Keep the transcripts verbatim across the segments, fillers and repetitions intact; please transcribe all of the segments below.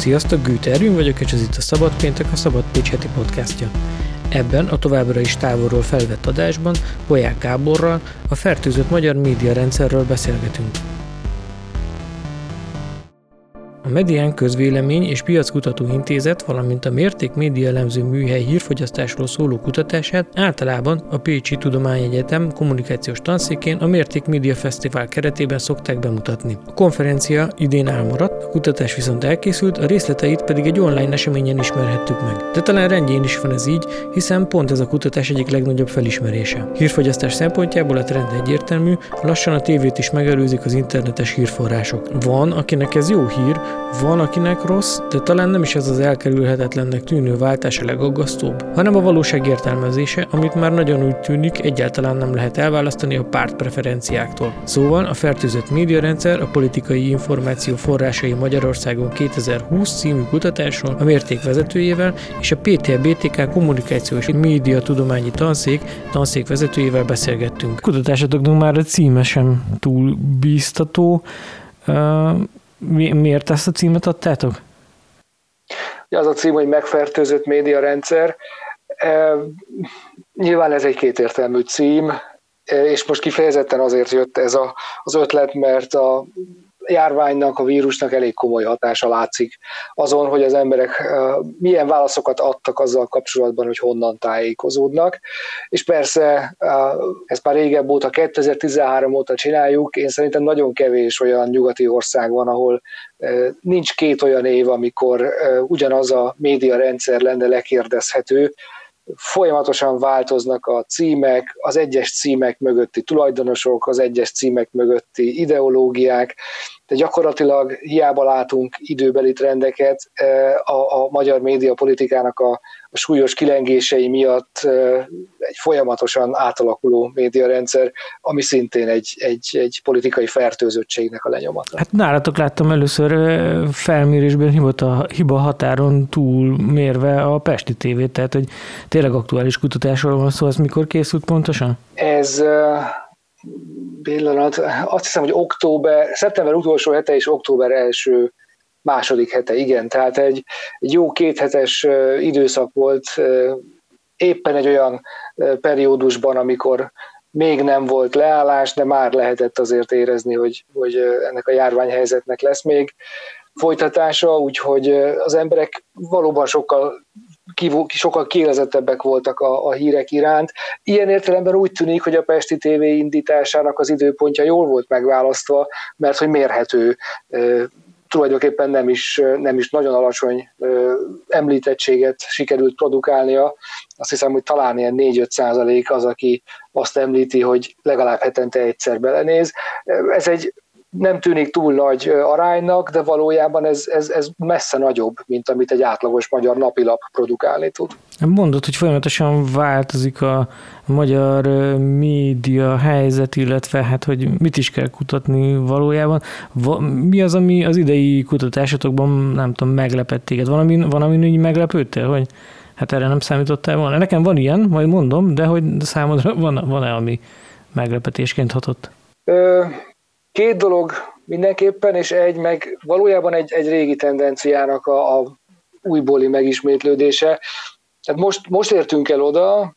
Sziasztok, Gőtz Ervin vagyok, és ez itt a Szabad Péntek, a Szabad Pécs heti podcastja. Ebben a továbbra is távolról felvett adásban Polyák Gáborral a fertőzött magyar média rendszerről beszélgetünk. A Medián Közvélemény és Piackutató Intézet, valamint a Mérték Média Elemző Műhely hírfogyasztásról szóló kutatását általában a Pécsi Tudományegyetem kommunikációs tanszékén a Mérték Média Festival keretében szokták bemutatni. A konferencia idén elmaradt, a kutatás viszont elkészült, a részleteit pedig egy online eseményen ismerhettük meg. De talán rendjén is van ez így, hiszen pont ez a kutatás egyik legnagyobb felismerése. Hírfogyasztás szempontjából a trend egyértelmű, lassan a tévét is megelőzik az internetes hírforrások. Van, akinek ez jó hír, van, akinek rossz, de talán nem is ez az elkerülhetetlennek tűnő váltás a legaggasztóbb, hanem a valóság értelmezése, amit már nagyon úgy tűnik, egyáltalán nem lehet elválasztani a pártpreferenciáktól. Szóval a fertőzött médiarendszer a Politikai Információ Forrásai Magyarországon kétezer-húsz című kutatásról a Mérték vezetőjével és a pé té e bé té ká Kommunikáció és Média Tudományi Tanszék tanszék vezetőjével beszélgettünk. A kutatásatoknak már a címe sem túl bíztató. Uh... Mi, miért ezt a címet adtátok? Az a cím, hogy megfertőzött médiarendszer. E, nyilván ez egy kétértelmű cím, és most kifejezetten azért jött ez a, az ötlet, mert a járványnak, a vírusnak elég komoly hatása látszik azon, hogy az emberek milyen válaszokat adtak azzal kapcsolatban, hogy honnan tájékozódnak. És persze, ezt már régebb óta, kétezer-tizenhárom óta csináljuk, én szerintem nagyon kevés olyan nyugati ország van, ahol nincs két olyan év, amikor ugyanaz a médiarendszer lenne lekérdezhető. Folyamatosan változnak a címek, az egyes címek mögötti tulajdonosok, az egyes címek mögötti ideológiák, de gyakorlatilag hiába látunk időbeli trendeket, a, a magyar médiapolitikának a, a súlyos kilengései miatt egy folyamatosan átalakuló médiarendszer, ami szintén egy, egy, egy politikai fertőzöttségnek a lenyomata. Hát nálatok láttam először felmérésben hibot a hiba határon túl mérve a Pesti té vét, tehát hogy tényleg aktuális kutatásról van szó, ez mikor készült pontosan? Ez... Pillanat. Azt hiszem, hogy október, szeptember utolsó hete és október első, második hete, igen. Tehát egy, egy jó kéthetes időszak volt, éppen egy olyan periódusban, amikor még nem volt leállás, de már lehetett azért érezni, hogy, hogy ennek a járványhelyzetnek lesz még folytatása, úgyhogy az emberek valóban sokkal sokkal kiélezettebbek voltak a, a hírek iránt. Ilyen értelemben úgy tűnik, hogy a Pesti té vé indításának az időpontja jól volt megválasztva, mert hogy mérhető, e, tulajdonképpen nem is, nem is nagyon alacsony e, említettséget sikerült produkálnia. Azt hiszem, hogy talán ilyen négy-öt százalék az, aki azt említi, hogy legalább hetente egyszer belenéz. Ez egy nem tűnik túl nagy aránynak, de valójában ez, ez, ez messze nagyobb, mint amit egy átlagos magyar napilap produkálni tud. Mondod, hogy folyamatosan változik a magyar média helyzet, illetve hát, hogy mit is kell kutatni valójában. Mi az, ami az idei kutatásatokban, nem tudom, meglepett téged? Van, amin, van, amin így meglepődtél, hogy hát erre nem számítottál volna? Nekem van ilyen, majd mondom, de hogy számodra van, van-e, ami meglepetésként hatott? Ö... Két dolog mindenképpen, és egy meg valójában egy, egy régi tendenciának a, a újbóli megismétlődése. Tehát most, most értünk el oda,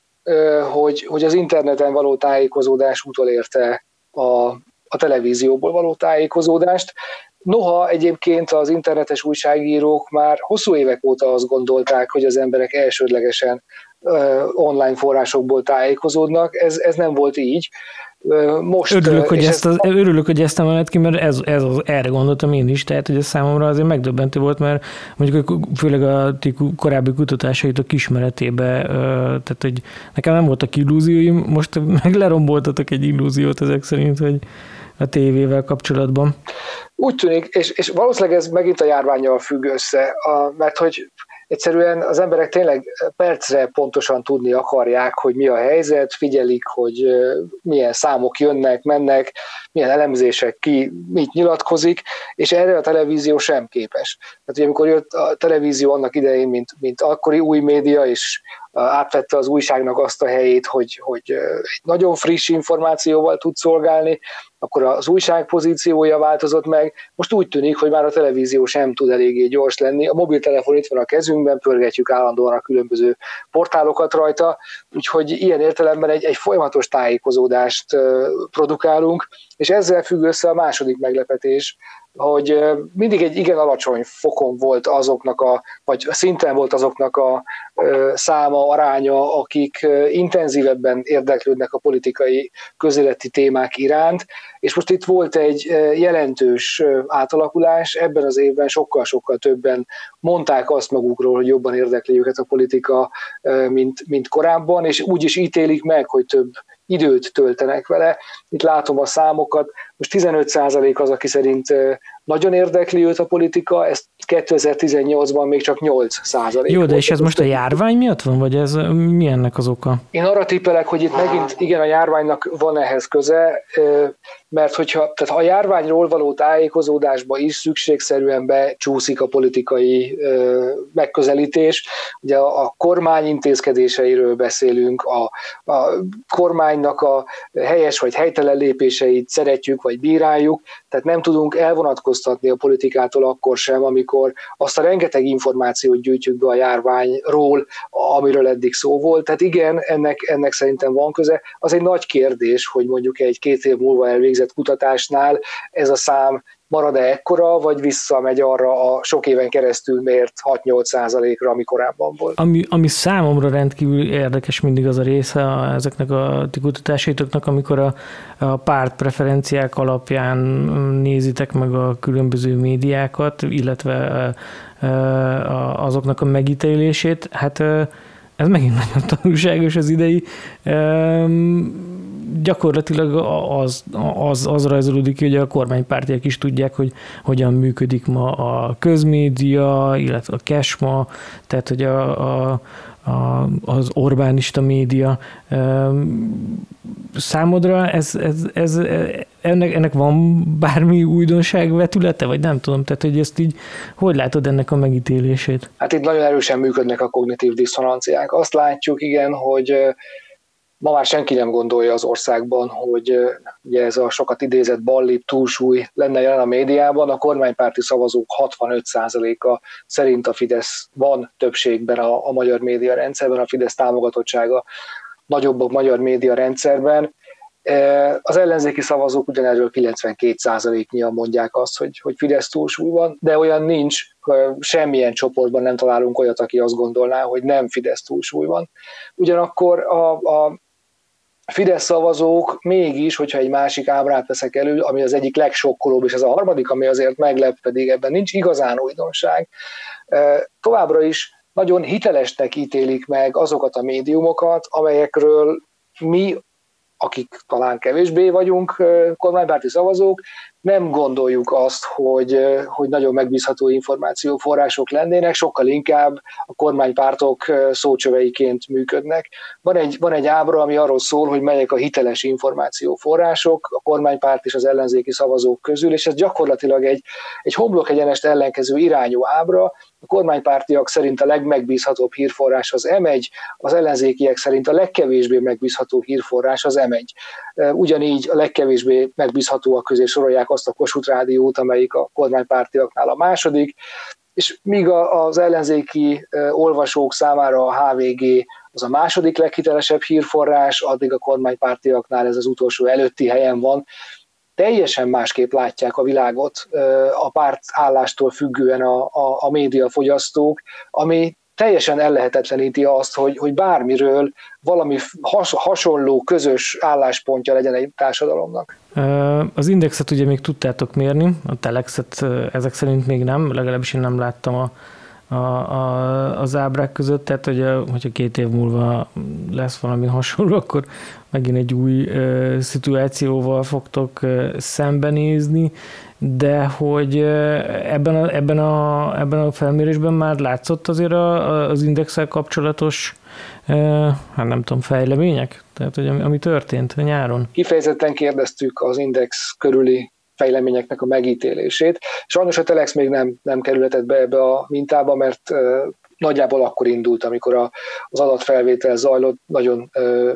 hogy, hogy az interneten való tájékozódás utolérte a, a televízióból való tájékozódást. Noha egyébként az internetes újságírók már hosszú évek óta azt gondolták, hogy az emberek elsődlegesen online forrásokból tájékozódnak, ez, ez nem volt így. Most, örülök, hogy ezt az, az, örülök, hogy ezt emeled ki, mert ez, ez az, erre gondoltam én is, tehát hogy ez számomra azért megdöbbentő volt, mert mondjuk főleg a ti korábbi kutatásaitok ismeretében, tehát hogy nekem nem voltak illúzióim, most meg leromboltatok egy illúziót ezek szerint, hogy a tévével kapcsolatban. Úgy tűnik, és, és valószínűleg ez megint a járvánnyal függ össze, a, mert hogy egyszerűen az emberek tényleg percre pontosan tudni akarják, hogy mi a helyzet, figyelik, hogy milyen számok jönnek, mennek, milyen elemzések, ki mit nyilatkozik, és erre a televízió sem képes. Tehát, amikor jött a televízió annak idején, mint, mint akkori új média, és átvette az újságnak azt a helyét, hogy, hogy egy nagyon friss információval tud szolgálni, akkor az újság pozíciója változott meg. Most úgy tűnik, hogy már a televízió sem tud eléggé gyors lenni. A mobiltelefon itt van a kezünkben, pörgetjük állandóan a különböző portálokat rajta, úgyhogy ilyen értelemben egy, egy folyamatos tájékozódást produkálunk, és ezzel függ össze a második meglepetés, hogy mindig egy igen alacsony fokon volt azoknak a, vagy szinten volt azoknak a száma, aránya, akik intenzívebben érdeklődnek a politikai közéleti témák iránt, és most itt volt egy jelentős átalakulás, ebben az évben sokkal-sokkal többen mondták azt magukról, hogy jobban érdekli őket a politika, mint, mint korábban, és úgy is ítélik meg, hogy több időt töltenek vele. Itt látom a számokat, most tizenöt százalék az, aki szerint nagyon érdekli őt a politika, ez kétezer-tizennyolcban még csak nyolc százalék. Jó, de és ez most a járvány miatt van, vagy ez mi ennek az oka? Én arra tippelek, hogy itt megint igen, a járványnak van ehhez köze, mert hogyha tehát a járványról való tájékozódásba is szükségszerűen becsúszik a politikai megközelítés. Ugye a kormány intézkedéseiről beszélünk, a, a kormánynak a helyes vagy helytelen lépéseit szeretjük vagy bíráljuk, tehát nem tudunk elvonatkozni a politikától akkor sem, amikor azt a rengeteg információt gyűjtjük be a járványról, amiről eddig szó volt. Tehát igen, ennek, ennek szerintem van köze. Az egy nagy kérdés, hogy mondjuk egy két év múlva elvégzett kutatásnál ez a szám marad-e ekkora, vagy visszamegy arra a sok éven keresztül mért hat-nyolc százalékra, ami korábban volt. Ami, ami számomra rendkívül érdekes mindig az a része ezeknek a kutatásaitoknak, amikor a, a párt preferenciák alapján nézitek meg a különböző médiákat, illetve azoknak a megítélését. Hát ez megint nagyon tanulságos az idei. Gyakorlatilag az, az, az rajzolódik ki, hogy a kormánypártiak is tudják, hogy hogyan működik ma a közmédia, illetve a KESMA, tehát hogy a, a, a, az Orbánista média. Számodra ez, ez, ez, ennek, ennek van bármi újdonság vetülete, vagy nem tudom, tehát hogy ezt így, hogy látod ennek a megítélését? Hát itt nagyon erősen működnek a kognitív diszonanciák. Azt látjuk, igen, hogy ma már senki nem gondolja az országban, hogy ugye ez a sokat idézett balli túlsúly lenne jelen a médiában. A kormánypárti szavazók hatvanöt százaléka szerint a Fidesz van többségben a, a magyar média rendszerben, a Fidesz támogatottsága nagyobb a magyar média rendszerben. Az ellenzéki szavazók ugyanerről kilencvenkét százaléknyian mondják azt, hogy, hogy Fidesz túlsúly van, de olyan nincs, semmilyen csoportban nem találunk olyat, aki azt gondolná, hogy nem Fidesz túlsúly van. Ugyanakkor a, a Fidesz szavazók mégis, hogyha egy másik ábrát veszek elő, ami az egyik legsokkolóbb, és ez a harmadik, ami azért meglep, pedig ebben nincs igazán újdonság, továbbra is nagyon hitelesnek ítélik meg azokat a médiumokat, amelyekről mi, akik talán kevésbé vagyunk kormánypárti szavazók, nem gondoljuk azt, hogy, hogy nagyon megbízható információforrások lennének, sokkal inkább a kormánypártok szócsöveiként működnek. Van egy, van egy ábra, ami arról szól, hogy melyek a hiteles információforrások, a kormánypárt és az ellenzéki szavazók közül, és ez gyakorlatilag egy, egy homlok egyenest ellenkező irányú ábra. A kormánypártiak szerint a legmegbízhatóbb hírforrás az em egy, az ellenzékiek szerint a legkevésbé megbízható hírforrás az em egy. Ugyanígy a legkevésbé megbízhatóak közé sorolják azt a Kossuth Rádiót, amelyik a kormánypártiaknál a második, és míg az ellenzéki olvasók számára a há vé gé az a második leghitelesebb hírforrás, addig a kormánypártiaknál ez az utolsó előtti helyen van. Teljesen másképp látják a világot a párt állástól függően a, a, a médiafogyasztók, ami teljesen ellehetetleníti azt, hogy, hogy bármiről valami has, hasonló, közös álláspontja legyen egy társadalomnak. Az Indexet ugye még tudtátok mérni, a Telexet ezek szerint még nem, legalábbis én nem láttam a, a, a, az ábrák között, tehát hogy a, hogyha két év múlva lesz valami hasonló, akkor megint egy új ö, szituációval fogtok ö, szembenézni, de hogy ö, ebben, a, ebben, a, ebben a felmérésben már látszott azért a, a, az Indexsel kapcsolatos ö, hát nem tudom, fejlemények? Tehát, hogy ami, ami történt nyáron? Kifejezetten kérdeztük az Index körüli fejleményeknek a megítélését. Sajnos a Telex még nem, nem kerülhetett be ebbe a mintába, mert ö, nagyjából akkor indult, amikor a, az adatfelvétel zajlott, nagyon ö,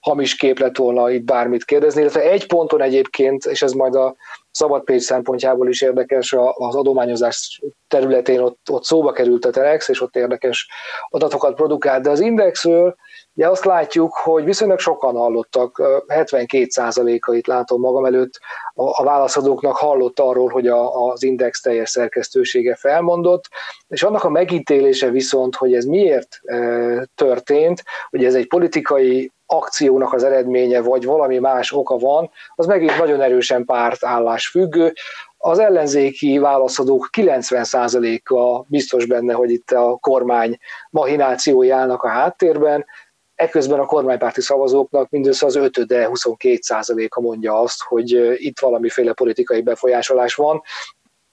hamis kép lett volna itt bármit kérdezni, illetve egy ponton egyébként, és ez majd a Szabad Pécs szempontjából is érdekes, az adományozás területén ott, ott szóba került a Telex, és ott érdekes adatokat produkált, de az Indexről ugye azt látjuk, hogy viszonylag sokan hallottak, hetvenkét százalékait látom magam előtt, a válaszadóknak hallott arról, hogy a, az Index teljes szerkesztősége felmondott, és annak a megítélése viszont, hogy ez miért történt, hogy ez egy politikai akciónak az eredménye, vagy valami más oka van, az megint nagyon erősen pártállás függő. Az ellenzéki válaszadók kilencven százaléka biztos benne, hogy itt a kormány mahinációi állnak a háttérben, eközben a kormánypárti szavazóknak mindössze az ötöde, huszonkettő százaléka mondja azt, hogy itt valamiféle politikai befolyásolás van.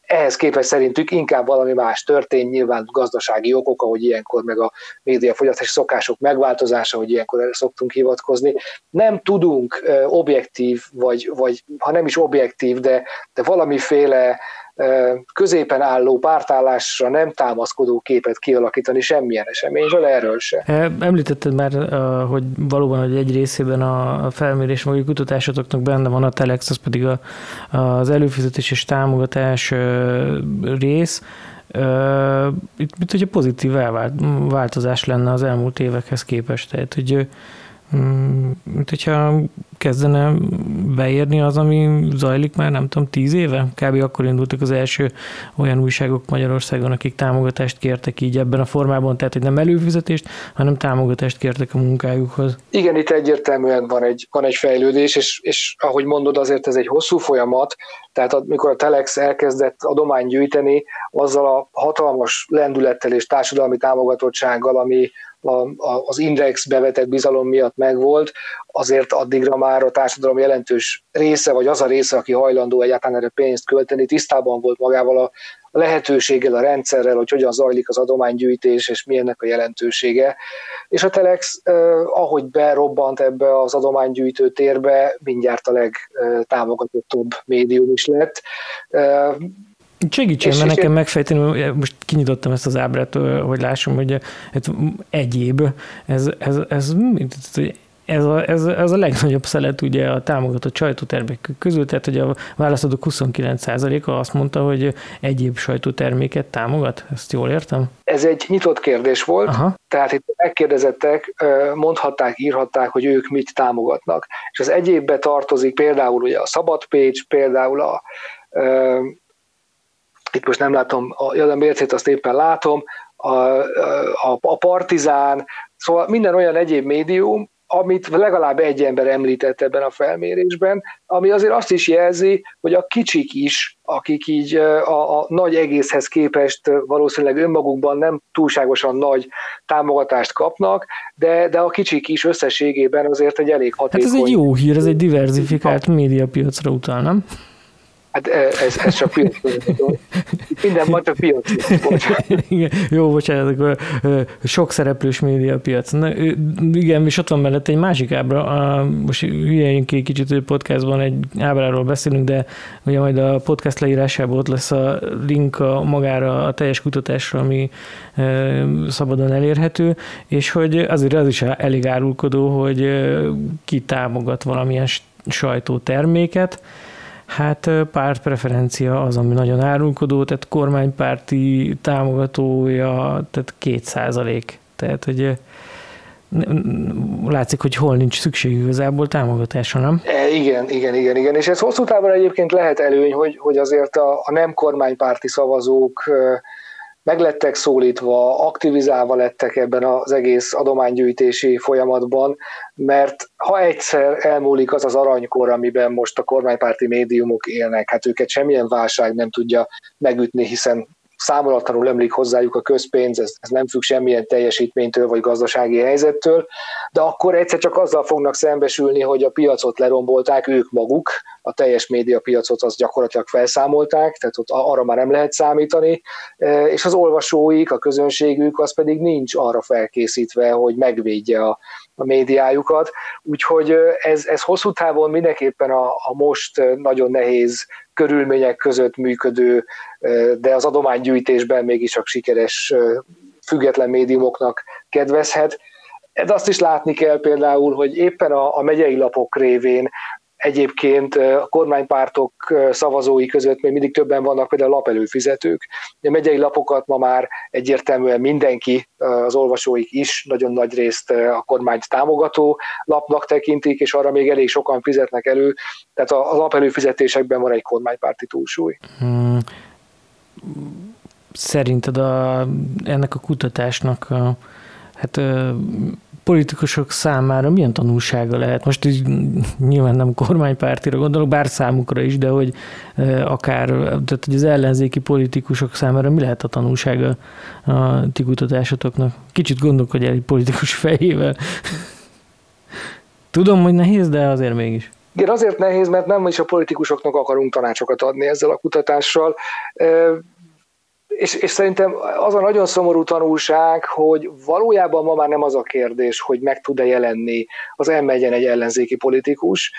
Ehhez képest szerintük inkább valami más történt, nyilván gazdasági okok, ahogy ilyenkor meg a médiafogyasztási szokások megváltozása, hogy ilyenkor erre szoktunk hivatkozni. Nem tudunk objektív, vagy, vagy ha nem is objektív, de, de valamiféle középen álló pártállásra nem támaszkodó képet kialakítani semmilyen eseményről, erről se. Említetted már, hogy valóban hogy egy részében a felmérés magai kutatásotoknak benne van a Telex, az pedig a, az előfizetés és támogatás rész. Itt, mint hogyha pozitív változás lenne az elmúlt évekhez képest, tehát hogy mint hogyha kezdene beérni az, ami zajlik már, nem tudom, tíz éve? Kb. Akkor indultak az első olyan újságok Magyarországon, akik támogatást kértek így ebben a formában, tehát hogy nem előfizetést, hanem támogatást kértek a munkájukhoz. Igen, itt egyértelműen van egy, van egy fejlődés, és, és ahogy mondod, azért ez egy hosszú folyamat, tehát amikor a Telex elkezdett adományt gyűjteni, azzal a hatalmas lendülettel és társadalmi támogatottsággal, ami az Index bevetett bizalom miatt megvolt, azért addigra már a társadalom jelentős része, vagy az a része, aki hajlandó egyáltalán erre pénzt költeni, tisztában volt magával a lehetőséggel, a rendszerrel, hogy hogyan zajlik az adománygyűjtés, és milyennek a jelentősége. És a Telex, eh, ahogy berobbant ebbe az adománygyűjtő térbe, mindjárt a legtámogatottabb médium is lett. Eh, Segítsen, mert nekem megfejteni, most kinyitottam ezt az ábrát, hogy lássam, hogy egyéb, ez, ez, ez, ez, a, ez, ez a legnagyobb szelet ugye a támogatott sajtótermékek közül, tehát hogy a válaszadók huszonkilenc százaléka azt mondta, hogy egyéb sajtóterméket támogat, ezt jól értem? Ez egy nyitott kérdés volt, aha. Tehát itt megkérdezettek, mondhatták, írhatták, hogy ők mit támogatnak, és az egyébbe tartozik például ugye a Szabad Pécs, például a itt most nem látom a Jadam mércét, azt éppen látom, a, a, a Partizán, szóval minden olyan egyéb médium, amit legalább egy ember említett ebben a felmérésben, ami azért azt is jelzi, hogy a kicsik is, akik így a, a nagy egészhez képest valószínűleg önmagukban nem túlságosan nagy támogatást kapnak, de, de a kicsik is összességében azért egy elég hatékony... Hát ez egy jó hír, ez egy diverzifikált médiapiacra utal, nem? Hát ez, ez csak piacról. Minden van csak piacról. Bocsánat. Igen, jó, bocsánat, akkor sok szereplős médiapiac. Na, igen, és ott van mellett egy másik ábra. Most hülyejünk ki egy kicsit, hogy podcastban egy ábráról beszélünk, de ugye majd a podcast leírásában ott lesz a link a magára a teljes kutatásra, ami szabadon elérhető, és hogy azért az is elég árulkodó, hogy ki támogat valamilyen sajtóterméket. Hát pártpreferencia az, ami nagyon árulkodó, tehát kormánypárti támogatója, tehát két százalék. Tehát, hogy látszik, hogy hol nincs szükség igazából támogatásra, nem? Igen, igen, igen, igen. És ez hosszú távon egyébként lehet előny, hogy, hogy azért a, a nem kormánypárti szavazók meg lettek szólítva, aktivizálva lettek ebben az egész adománygyűjtési folyamatban, mert ha egyszer elmúlik az az aranykor, amiben most a kormánypárti médiumok élnek, hát őket semmilyen válság nem tudja megütni, hiszen számolatlanul ömlik hozzájuk a közpénz, ez, ez nem függ semmilyen teljesítménytől vagy gazdasági helyzettől, de akkor egyszer csak azzal fognak szembesülni, hogy a piacot lerombolták ők maguk, a teljes médiapiacot azt gyakorlatilag felszámolták, tehát ott arra már nem lehet számítani, és az olvasóik, a közönségük az pedig nincs arra felkészítve, hogy megvédje a, a médiájukat, úgyhogy ez, ez hosszú távon mindenképpen a, a most nagyon nehéz körülmények között működő, de az adománygyűjtésben mégiscsak sikeres független médiumoknak kedvezhet. De azt is látni kell például, hogy éppen a, a megyei lapok révén egyébként a kormánypártok szavazói között még mindig többen vannak például lapelőfizetők. A megyei lapokat ma már egyértelműen mindenki, az olvasóik is nagyon nagy részt a kormányt támogató lapnak tekintik, és arra még elég sokan fizetnek elő. Tehát a lapelőfizetésekben van egy kormánypárti túlsúly. Hmm. Szerinted a, ennek a kutatásnak a, hát a politikusok számára milyen tanulsága lehet? Most így nyilván nem kormánypártira gondolok, bár számukra is, de hogy akár tehát, hogy az ellenzéki politikusok számára mi lehet a tanulsága a ti kutatásotoknak? Kicsit gondolkodj el egy politikus fejével. Tudom, hogy nehéz, de azért mégis. Igen, azért nehéz, mert nem is a politikusoknak akarunk tanácsokat adni ezzel a kutatással. És, és szerintem az a nagyon szomorú tanulság, hogy valójában ma már nem az a kérdés, hogy meg tud-e jelenni az em egyen egy ellenzéki politikus,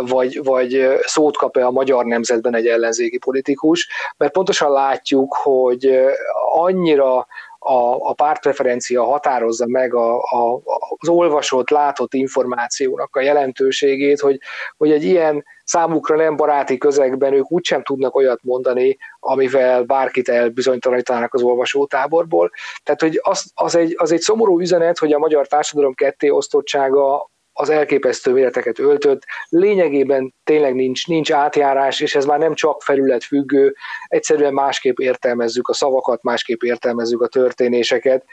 vagy, vagy szót kap-e a magyar nemzetben egy ellenzéki politikus, mert pontosan látjuk, hogy annyira a, a pártpreferencia határozza meg a, a, az olvasott, látott információnak a jelentőségét, hogy, hogy egy ilyen számukra nem baráti közegben ők úgysem tudnak olyat mondani, amivel bárkit elbizonytalanítanának az olvasótáborból. Tehát hogy az, az, egy, az egy szomorú üzenet, hogy a magyar társadalom kettéosztottsága az elképesztő méreteket öltött, lényegében tényleg nincs, nincs átjárás, és ez már nem csak felületfüggő, egyszerűen másképp értelmezzük a szavakat, másképp értelmezzük a történéseket.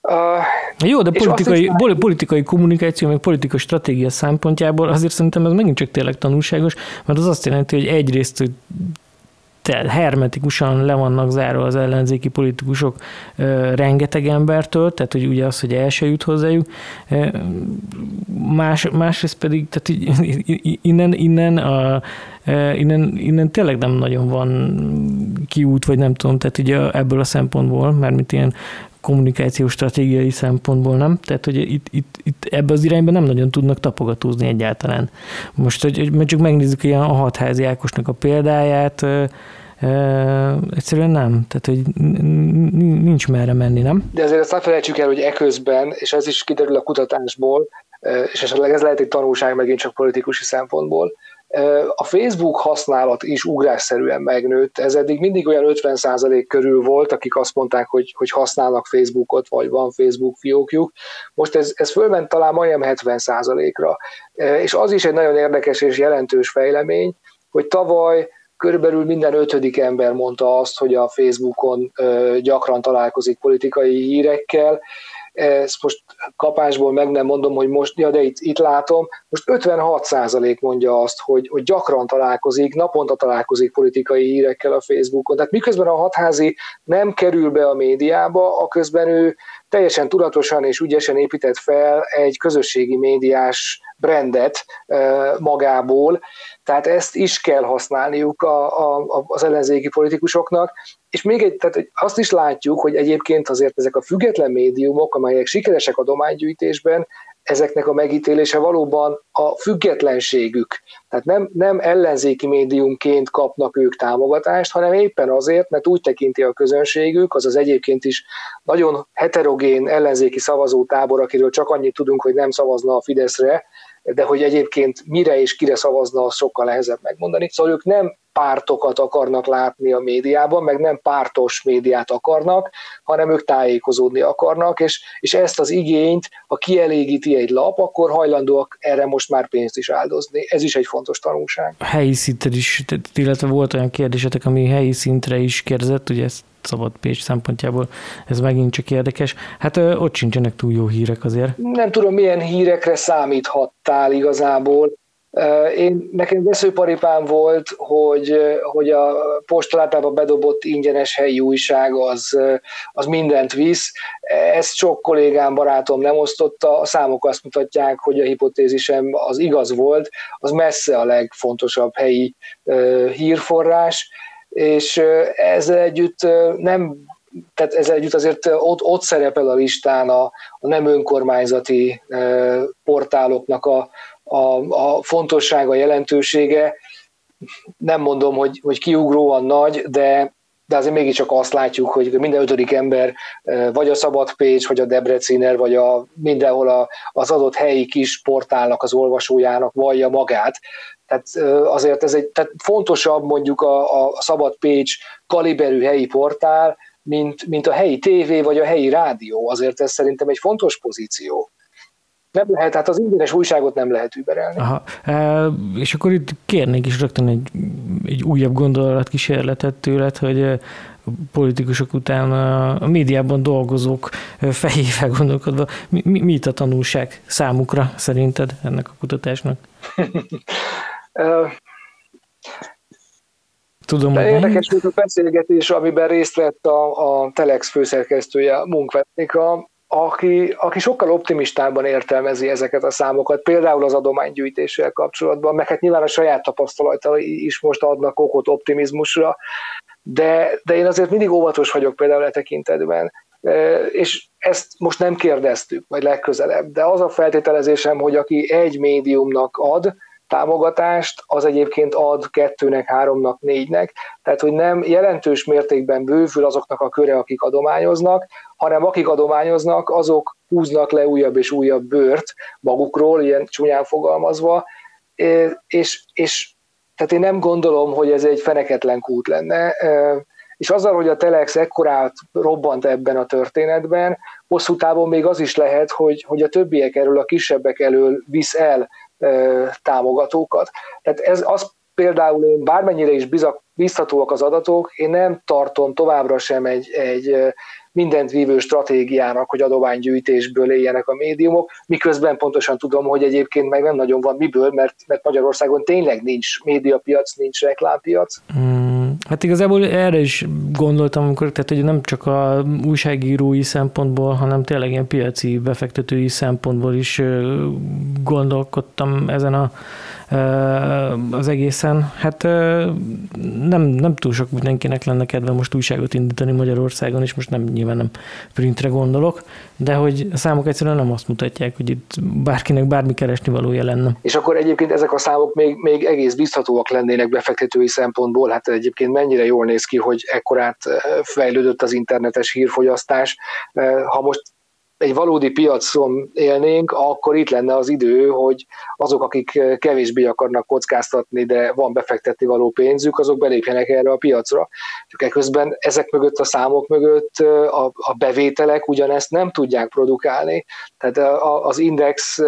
Uh, Jó, de politikai, hiszem... politikai kommunikáció, meg politikai stratégia szempontjából azért szerintem ez megint csak tényleg tanulságos, mert az azt jelenti, hogy egyrészt hogy hermetikusan le vannak zárva az ellenzéki politikusok ö, rengeteg embertől, tehát hogy ugye az, hogy el se jut hozzájuk. Más, másrészt pedig, tehát innen, innen, a, innen, innen tényleg nem nagyon van kiút, vagy nem tudom, tehát ugye ebből a szempontból, mármint ilyen kommunikációs stratégiai szempontból nem, tehát hogy itt, itt, itt ebbe az irányba nem nagyon tudnak tapogatózni egyáltalán. Most, hogy, hogy csak megnézzük ilyen a Hatházi Ákosnak a példáját, ö, ö, egyszerűen nem, tehát hogy nincs merre menni, nem? De azért azt ne felejtsük el, hogy eközben, és ez is kiderül a kutatásból, és esetleg ez lehet egy tanulság megint csak politikusi szempontból, a Facebook használat is ugrásszerűen megnőtt. Ez eddig mindig olyan ötven százalék körül volt, akik azt mondták, hogy, hogy használnak Facebookot, vagy van Facebook fiókjuk. Most ez, ez fölment talán majdnem hetven százalékra. És az is egy nagyon érdekes és jelentős fejlemény, hogy tavaly körülbelül minden ötödik ember mondta azt, hogy a Facebookon gyakran találkozik politikai hírekkel. Ezt most kapásból meg nem mondom, hogy most, ja, de itt, itt látom, most ötvenhat százalék mondja azt, hogy, hogy gyakran találkozik, naponta találkozik politikai hírekkel a Facebookon. Tehát miközben a Hatházi nem kerül be a médiába, aközben ő teljesen tudatosan és ügyesen épített fel egy közösségi médiás brandet magából, tehát ezt is kell használniuk a, a, az ellenzéki politikusoknak, és még egy, tehát azt is látjuk, hogy egyébként azért ezek a független médiumok, amelyek sikeresek a adománygyűjtésben, ezeknek a megítélése valóban a függetlenségük. Tehát nem, nem ellenzéki médiumként kapnak ők támogatást, hanem éppen azért, mert úgy tekinti a közönségük, azaz egyébként is nagyon heterogén ellenzéki szavazótábor, akiről csak annyit tudunk, hogy nem szavazna a Fideszre, de hogy egyébként mire és kire szavazna, az sokkal nehezebb megmondani. Szóval ők nem pártokat akarnak látni a médiában, meg nem pártos médiát akarnak, hanem ők tájékozódni akarnak, és, és ezt az igényt, ha kielégíti egy lap, akkor hajlandóak erre most már pénzt is áldozni. Ez is egy fontos tanulság. Helyi szinten is, illetve volt olyan kérdésetek, ami helyi szintre is kérdezett, ugye ez Szabad Pécs szempontjából, ez megint csak érdekes. Hát ott sincsenek túl jó hírek azért. Nem tudom, milyen hírekre számíthattál igazából. Én, nekem veszőparipám volt, hogy, hogy a postalátába bedobott ingyenes helyi újság az, az mindent visz. Ezt sok kollégám, barátom nem osztotta. A számok azt mutatják, hogy a hipotézisem az igaz volt. Az messze a legfontosabb helyi hírforrás, és ezzel együtt nem... Tehát ezzel együtt azért ott, ott szerepel a listán a, a nem önkormányzati portáloknak a, a, a fontossága, jelentősége. Nem mondom, hogy, hogy kiugróan nagy, de, de azért mégiscsak azt látjuk, hogy minden ötödik ember vagy a Szabad Pécs, vagy a Debreciner, vagy a, mindenhol a, az adott helyi kis portálnak, az olvasójának vallja magát. Tehát azért ez egy tehát fontosabb mondjuk a, a Szabad Pécs kaliberű helyi portál, mint, mint a helyi tévé, vagy a helyi rádió. Azért ez szerintem egy fontos pozíció. Nem lehet, hát az ingyenes újságot nem lehet überelni. Aha. És akkor itt kérnék is rögtön egy, egy újabb gondolatkísérletet tőled, hogy politikusok után a médiában dolgozók fejével gondolkodva, mi, mi, mi itt a tanulság számukra szerinted ennek a kutatásnak? Tudom, de érdekes volt a beszélgetés, amiben részt vett a, a Telex főszerkesztője, Munkvernika, Aki, aki sokkal optimistában értelmezi ezeket a számokat, például az adománygyűjtéssel kapcsolatban, meg hát nyilván a saját tapasztalatai is most adnak okot optimizmusra, de, de én azért mindig óvatos vagyok például e tekintetben, és ezt most nem kérdeztük, majd legközelebb, de az a feltételezésem, hogy aki egy médiumnak ad támogatást, az egyébként ad kettőnek, háromnak, négynek, tehát hogy nem jelentős mértékben bővül azoknak a köre, akik adományoznak, hanem akik adományoznak, azok húznak le újabb és újabb bőrt magukról, ilyen csúnyán fogalmazva, és, és tehát én nem gondolom, hogy ez egy feneketlen kút lenne, és azzal, hogy a Telex ekkorát robbant ebben a történetben, hosszú távon még az is lehet, hogy, hogy a többiek elől, a kisebbek elől visz el támogatókat. Tehát ez az például, én bármennyire is bizak, biztatóak az adatok, én nem tartom továbbra sem egy, egy mindent vívő stratégiának, hogy adománygyűjtésből éljenek a médiumok, miközben pontosan tudom, hogy egyébként meg nem nagyon van miből, mert, mert Magyarországon tényleg nincs médiapiac, nincs reklámpiac. Hmm, hát igazából erre is gondoltam, amikor, tehát, hogy nem csak a újságírói szempontból, hanem tényleg ilyen piaci befektetői szempontból is gondolkodtam ezen a, az egészen. Hát nem, nem túl sok mindenkinek lenne kedve most újságot indítani Magyarországon, és most nem nyilván nem printre gondolok, de hogy a számok egyszerűen nem azt mutatják, hogy itt bárkinek bármi keresni valója lenne. És akkor egyébként ezek a számok még, még egész biztatóak lennének befektetői szempontból, hát egyébként mennyire jól néz ki, hogy ekkorát fejlődött az internetes hírfogyasztás. Ha most egy valódi piacon élnénk, akkor itt lenne az idő, hogy azok, akik kevésbé akarnak kockáztatni, de van befektetni való pénzük, azok belépjenek erre a piacra. Közben ezek mögött, a számok mögött a, a bevételek ugyanezt nem tudják produkálni. Tehát az Index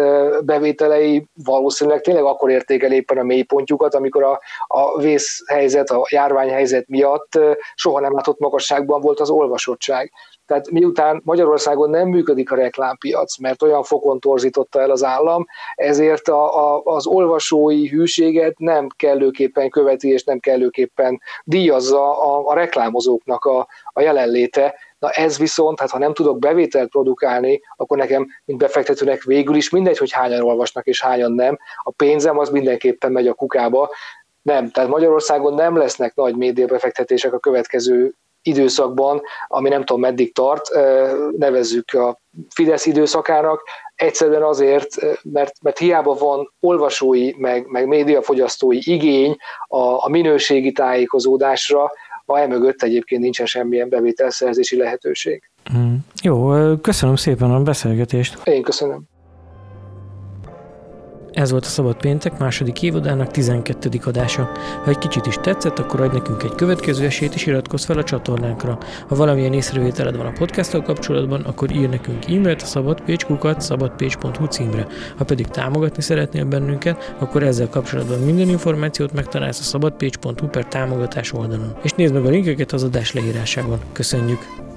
bevételei valószínűleg tényleg akkor értékel éppen a mélypontjukat, amikor a, a vészhelyzet, a járványhelyzet miatt soha nem látott magasságban volt az olvasottság. Tehát miután Magyarországon nem működik a reklámpiac, mert olyan fokon torzította el az állam, ezért a, a, az olvasói hűséget nem kellőképpen követi, és nem kellőképpen díjazza a, a reklámozóknak a, a jelenléte. Na ez viszont, hát ha nem tudok bevételt produkálni, akkor nekem, mint befektetőnek végül is mindegy, hogy hányan olvasnak és hányan nem, a pénzem az mindenképpen megy a kukába. Nem, tehát Magyarországon nem lesznek nagy médiabefektetések a következő időszakban, ami nem tudom meddig tart, nevezzük a Fidesz időszakának, egyszerűen azért, mert, mert hiába van olvasói, meg, meg médiafogyasztói igény a, a minőségi tájékozódásra, ha emögött egyébként nincsen semmilyen bevételszerzési lehetőség. Mm. Jó, köszönöm szépen a beszélgetést. Én köszönöm. Ez volt a Szabad Péntek második évadának tizenkettedik adása. Ha egy kicsit is tetszett, akkor adj nekünk egy következő esélyt és iratkozz fel a csatornánkra. Ha valamilyen észrevételed van a podcasttal kapcsolatban, akkor írj nekünk e-mailt a szabadpécs kukac szabadpécs pont hu címre. Ha pedig támogatni szeretnél bennünket, akkor ezzel kapcsolatban minden információt megtalálsz a szabadpécs pont hu per támogatás oldalon. És nézd meg a linkeket az adás leírásában. Köszönjük!